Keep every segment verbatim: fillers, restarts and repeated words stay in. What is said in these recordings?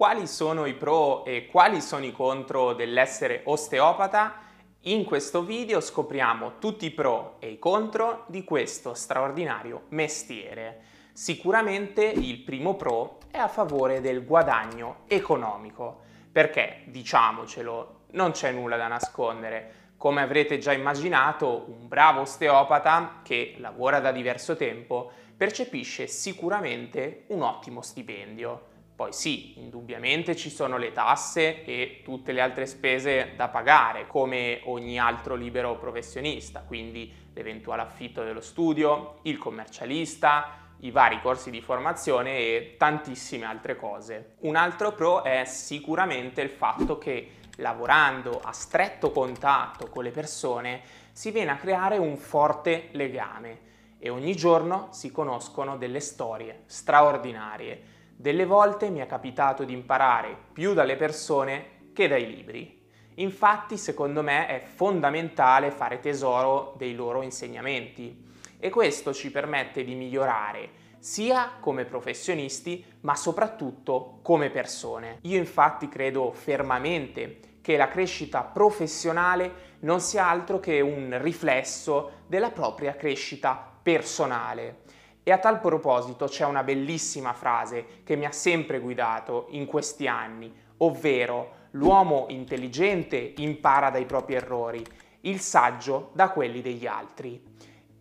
Quali sono i pro e quali sono i contro dell'essere osteopata? In questo video scopriamo tutti i pro e i contro di questo straordinario mestiere. Sicuramente il primo pro è a favore del guadagno economico, perché, diciamocelo, non c'è nulla da nascondere. Come avrete già immaginato, un bravo osteopata che lavora da diverso tempo percepisce sicuramente un ottimo stipendio. Poi sì, indubbiamente ci sono le tasse e tutte le altre spese da pagare, come ogni altro libero professionista, quindi l'eventuale affitto dello studio, il commercialista, i vari corsi di formazione e tantissime altre cose. Un altro pro è sicuramente il fatto che lavorando a stretto contatto con le persone si viene a creare un forte legame e ogni giorno si conoscono delle storie straordinarie. Delle volte mi è capitato di imparare più dalle persone che dai libri. Infatti, secondo me, è fondamentale fare tesoro dei loro insegnamenti. E questo ci permette di migliorare sia come professionisti ma soprattutto come persone. Io infatti credo fermamente che la crescita professionale non sia altro che un riflesso della propria crescita personale. E a tal proposito c'è una bellissima frase che mi ha sempre guidato in questi anni, ovvero l'uomo intelligente impara dai propri errori, il saggio da quelli degli altri.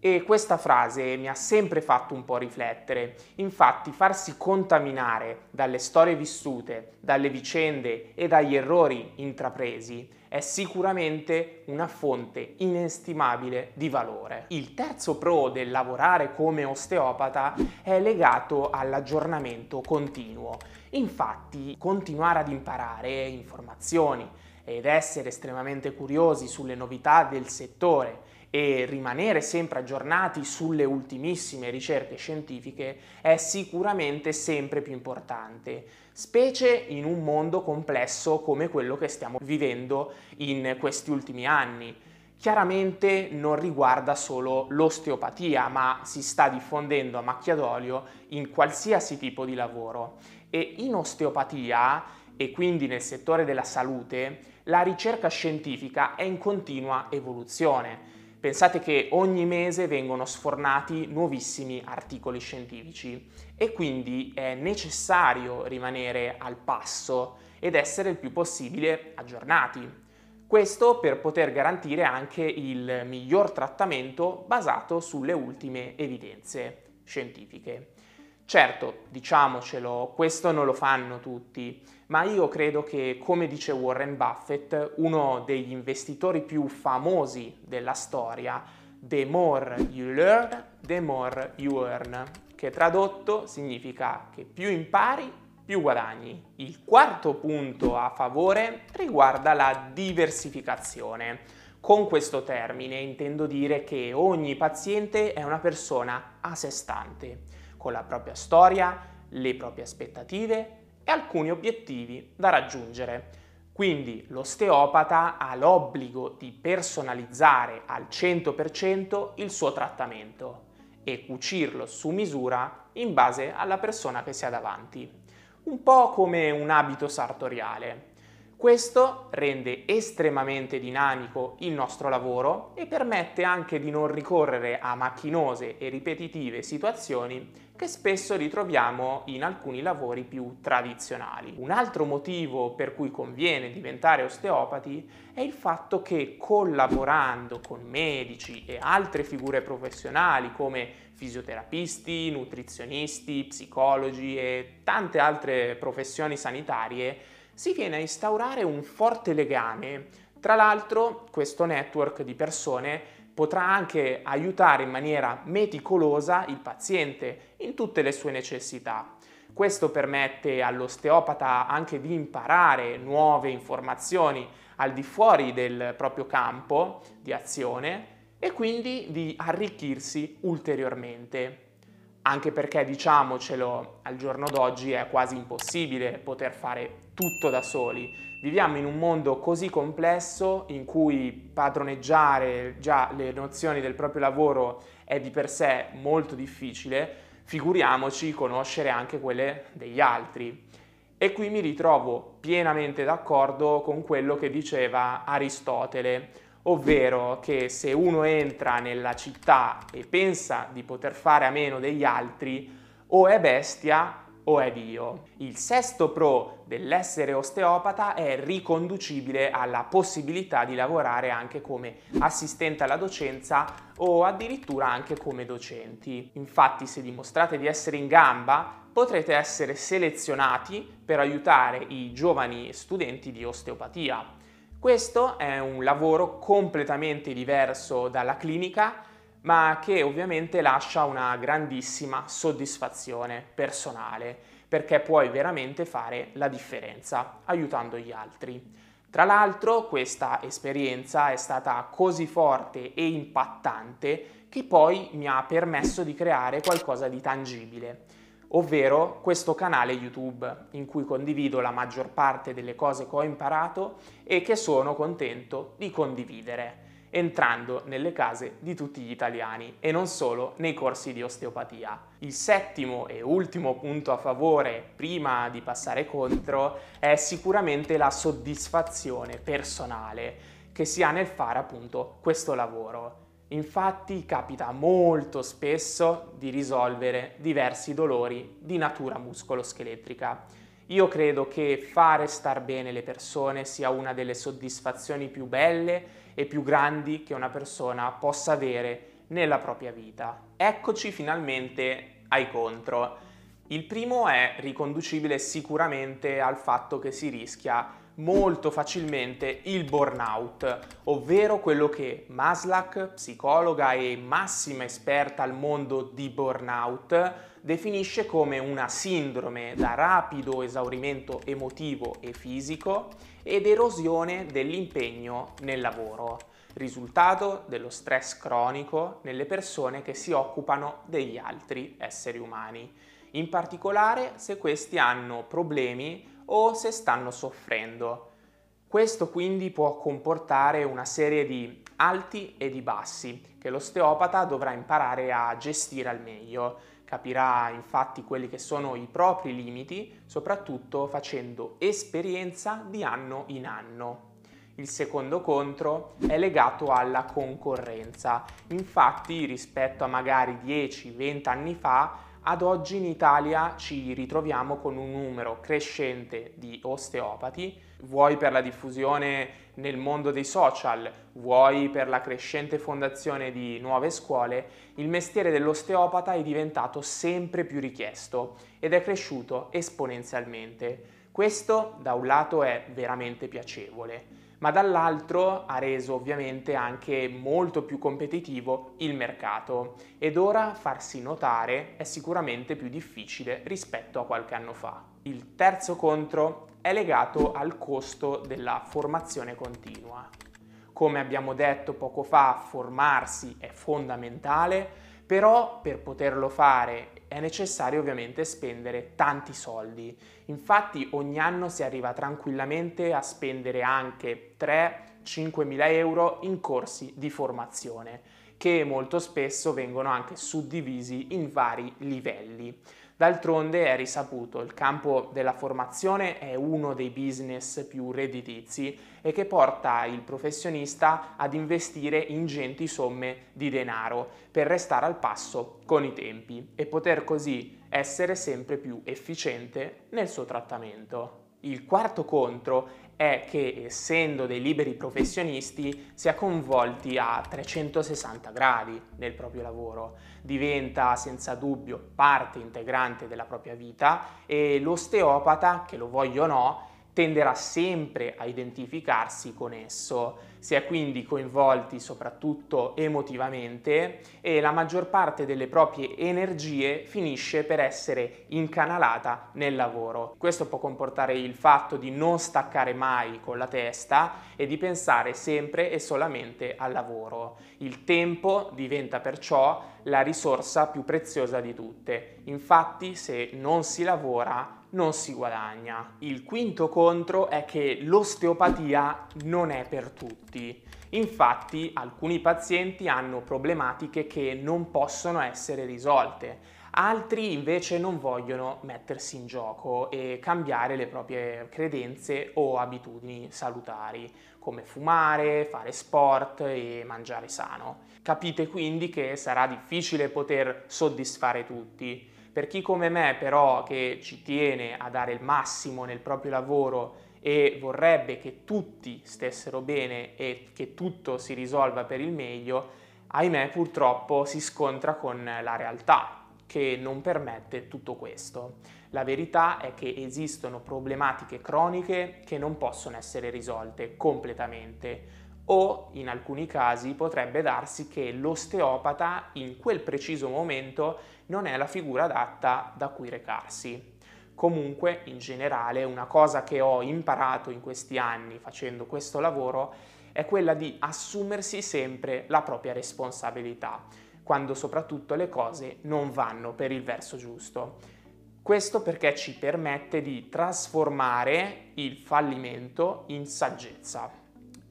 E questa frase mi ha sempre fatto un po' riflettere. Infatti, farsi contaminare dalle storie vissute, dalle vicende e dagli errori intrapresi è sicuramente una fonte inestimabile di valore. Il terzo pro del lavorare come osteopata è legato all'aggiornamento continuo. Infatti, continuare ad imparare informazioni ed essere estremamente curiosi sulle novità del settore e rimanere sempre aggiornati sulle ultimissime ricerche scientifiche è sicuramente sempre più importante, specie in un mondo complesso come quello che stiamo vivendo in questi ultimi anni. Chiaramente non riguarda solo l'osteopatia, ma si sta diffondendo a macchia d'olio in qualsiasi tipo di lavoro. E in osteopatia, e quindi nel settore della salute, la ricerca scientifica è in continua evoluzione. Pensate che ogni mese vengono sfornati nuovissimi articoli scientifici e quindi è necessario rimanere al passo ed essere il più possibile aggiornati. Questo per poter garantire anche il miglior trattamento basato sulle ultime evidenze scientifiche. Certo, diciamocelo, questo non lo fanno tutti, ma io credo che, come dice Warren Buffett, uno degli investitori più famosi della storia, "The more you learn, the more you earn", che tradotto significa che più impari, più guadagni. Il quarto punto a favore riguarda la diversificazione. Con questo termine intendo dire che ogni paziente è una persona a sé stante, con la propria storia, le proprie aspettative e alcuni obiettivi da raggiungere. Quindi l'osteopata ha l'obbligo di personalizzare al cento per cento il suo trattamento e cucirlo su misura in base alla persona che si ha davanti, un po' come un abito sartoriale. Questo rende estremamente dinamico il nostro lavoro e permette anche di non ricorrere a macchinose e ripetitive situazioni che spesso ritroviamo in alcuni lavori più tradizionali. Un altro motivo per cui conviene diventare osteopati è il fatto che, collaborando con medici e altre figure professionali come fisioterapisti, nutrizionisti, psicologi e tante altre professioni sanitarie, si viene a instaurare un forte legame. Tra l'altro, questo network di persone potrà anche aiutare in maniera meticolosa il paziente in tutte le sue necessità. Questo permette all'osteopata anche di imparare nuove informazioni al di fuori del proprio campo di azione e quindi di arricchirsi ulteriormente. Anche perché, diciamocelo, al giorno d'oggi è quasi impossibile poter fare tutto da soli. Viviamo in un mondo così complesso in cui padroneggiare già le nozioni del proprio lavoro è di per sé molto difficile, figuriamoci conoscere anche quelle degli altri. E qui mi ritrovo pienamente d'accordo con quello che diceva Aristotele, ovvero che se uno entra nella città e pensa di poter fare a meno degli altri, o è bestia o è Dio. Il sesto pro dell'essere osteopata è riconducibile alla possibilità di lavorare anche come assistente alla docenza o addirittura anche come docenti. Infatti, se dimostrate di essere in gamba, potrete essere selezionati per aiutare i giovani studenti di osteopatia. Questo è un lavoro completamente diverso dalla clinica, ma che ovviamente lascia una grandissima soddisfazione personale, perché puoi veramente fare la differenza aiutando gli altri. Tra l'altro, questa esperienza è stata così forte e impattante che poi mi ha permesso di creare qualcosa di tangibile, ovvero questo canale YouTube in cui condivido la maggior parte delle cose che ho imparato e che sono contento di condividere, entrando nelle case di tutti gli italiani e non solo nei corsi di osteopatia. Il settimo e ultimo punto a favore, prima di passare contro, è sicuramente la soddisfazione personale che si ha nel fare appunto questo lavoro. Infatti capita molto spesso di risolvere diversi dolori di natura muscoloscheletrica. Io credo che fare star bene le persone sia una delle soddisfazioni più belle e più grandi che una persona possa avere nella propria vita. Eccoci finalmente ai contro. Il primo è riconducibile sicuramente al fatto che si rischia molto facilmente il burnout, ovvero quello che Maslach, psicologa e massima esperta al mondo di burnout, definisce come una sindrome da rapido esaurimento emotivo e fisico ed erosione dell'impegno nel lavoro, risultato dello stress cronico nelle persone che si occupano degli altri esseri umani, in particolare se questi hanno problemi o se stanno soffrendo. Questo quindi può comportare una serie di alti e di bassi che l'osteopata dovrà imparare a gestire al meglio. Capirà infatti quelli che sono i propri limiti, soprattutto facendo esperienza di anno in anno. Il secondo contro è legato alla concorrenza. Infatti, rispetto a magari dieci venti anni fa, ad oggi in Italia ci ritroviamo con un numero crescente di osteopati, vuoi per la diffusione nel mondo dei social, vuoi per la crescente fondazione di nuove scuole, il mestiere dell'osteopata è diventato sempre più richiesto ed è cresciuto esponenzialmente. Questo da un lato è veramente piacevole, ma dall'altro ha reso ovviamente anche molto più competitivo il mercato ed ora farsi notare è sicuramente più difficile rispetto a qualche anno fa. Il terzo contro è legato al costo della formazione continua. Come abbiamo detto poco fa, formarsi è fondamentale, però per poterlo fare è necessario ovviamente spendere tanti soldi. Infatti ogni anno si arriva tranquillamente a spendere anche tre cinque mila euro in corsi di formazione, che molto spesso vengono anche suddivisi in vari livelli. D'altronde è risaputo, il campo della formazione è uno dei business più redditizi e che porta il professionista ad investire ingenti somme di denaro per restare al passo con i tempi e poter così essere sempre più efficiente nel suo trattamento. Il quarto contro è che, essendo dei liberi professionisti, sia coinvolti a trecentosessanta gradi nel proprio lavoro, diventa senza dubbio parte integrante della propria vita e l'osteopata, che lo voglia o no, tenderà sempre a identificarsi con esso. Si è quindi coinvolti soprattutto emotivamente e la maggior parte delle proprie energie finisce per essere incanalata nel lavoro. Questo può comportare il fatto di non staccare mai con la testa e di pensare sempre e solamente al lavoro. Il tempo diventa perciò la risorsa più preziosa di tutte. Infatti, se non si lavora, non si guadagna. Il quinto contro è che l'osteopatia non è per tutti. Infatti, alcuni pazienti hanno problematiche che non possono essere risolte, Altri invece non vogliono mettersi in gioco e cambiare le proprie credenze o abitudini salutari, come fumare, fare sport e mangiare sano. Capite quindi che sarà difficile poter soddisfare tutti. Per chi come me però, che ci tiene a dare il massimo nel proprio lavoro e vorrebbe che tutti stessero bene e che tutto si risolva per il meglio, ahimè purtroppo si scontra con la realtà, che non permette tutto questo. La verità è che esistono problematiche croniche che non possono essere risolte completamente, o in alcuni casi potrebbe darsi che l'osteopata in quel preciso momento non è la figura adatta da cui recarsi. Comunque, in generale, una cosa che ho imparato in questi anni facendo questo lavoro è quella di assumersi sempre la propria responsabilità, quando soprattutto le cose non vanno per il verso giusto. Questo perché ci permette di trasformare il fallimento in saggezza.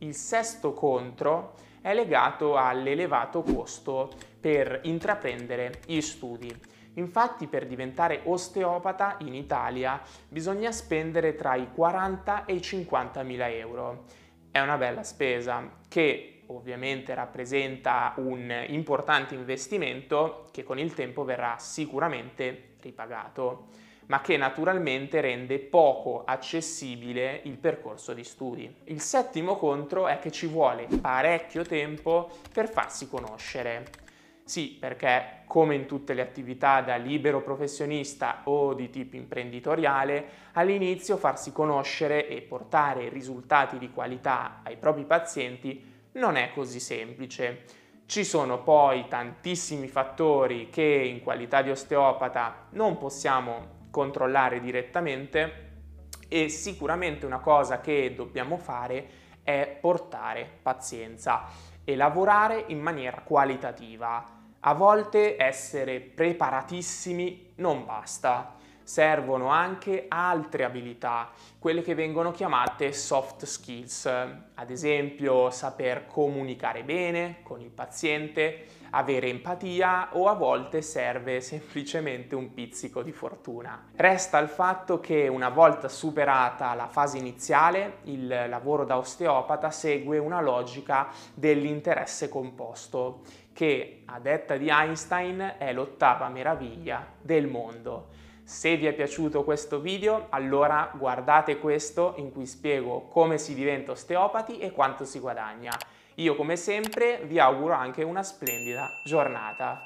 Il sesto contro è legato all'elevato costo per intraprendere gli studi. Infatti, per diventare osteopata in Italia bisogna spendere tra i quaranta e i cinquantamila euro. È una bella spesa che ovviamente rappresenta un importante investimento che con il tempo verrà sicuramente ripagato, ma che naturalmente rende poco accessibile il percorso di studi. Il settimo contro è che ci vuole parecchio tempo per farsi conoscere. Sì, perché come in tutte le attività da libero professionista o di tipo imprenditoriale, all'inizio farsi conoscere e portare risultati di qualità ai propri pazienti non è così semplice. Ci sono poi tantissimi fattori che in qualità di osteopata non possiamo controllare direttamente e sicuramente una cosa che dobbiamo fare è portare pazienza e lavorare in maniera qualitativa. A volte essere preparatissimi non basta. Servono anche altre abilità, quelle che vengono chiamate soft skills, ad esempio saper comunicare bene con il paziente, avere empatia o a volte serve semplicemente un pizzico di fortuna. Resta il fatto che una volta superata la fase iniziale, il lavoro da osteopata segue una logica dell'interesse composto, che a detta di Einstein è l'ottava meraviglia del mondo. Se vi è piaciuto questo video, allora guardate questo in cui spiego come si diventa osteopati e quanto si guadagna. Io come sempre vi auguro anche una splendida giornata.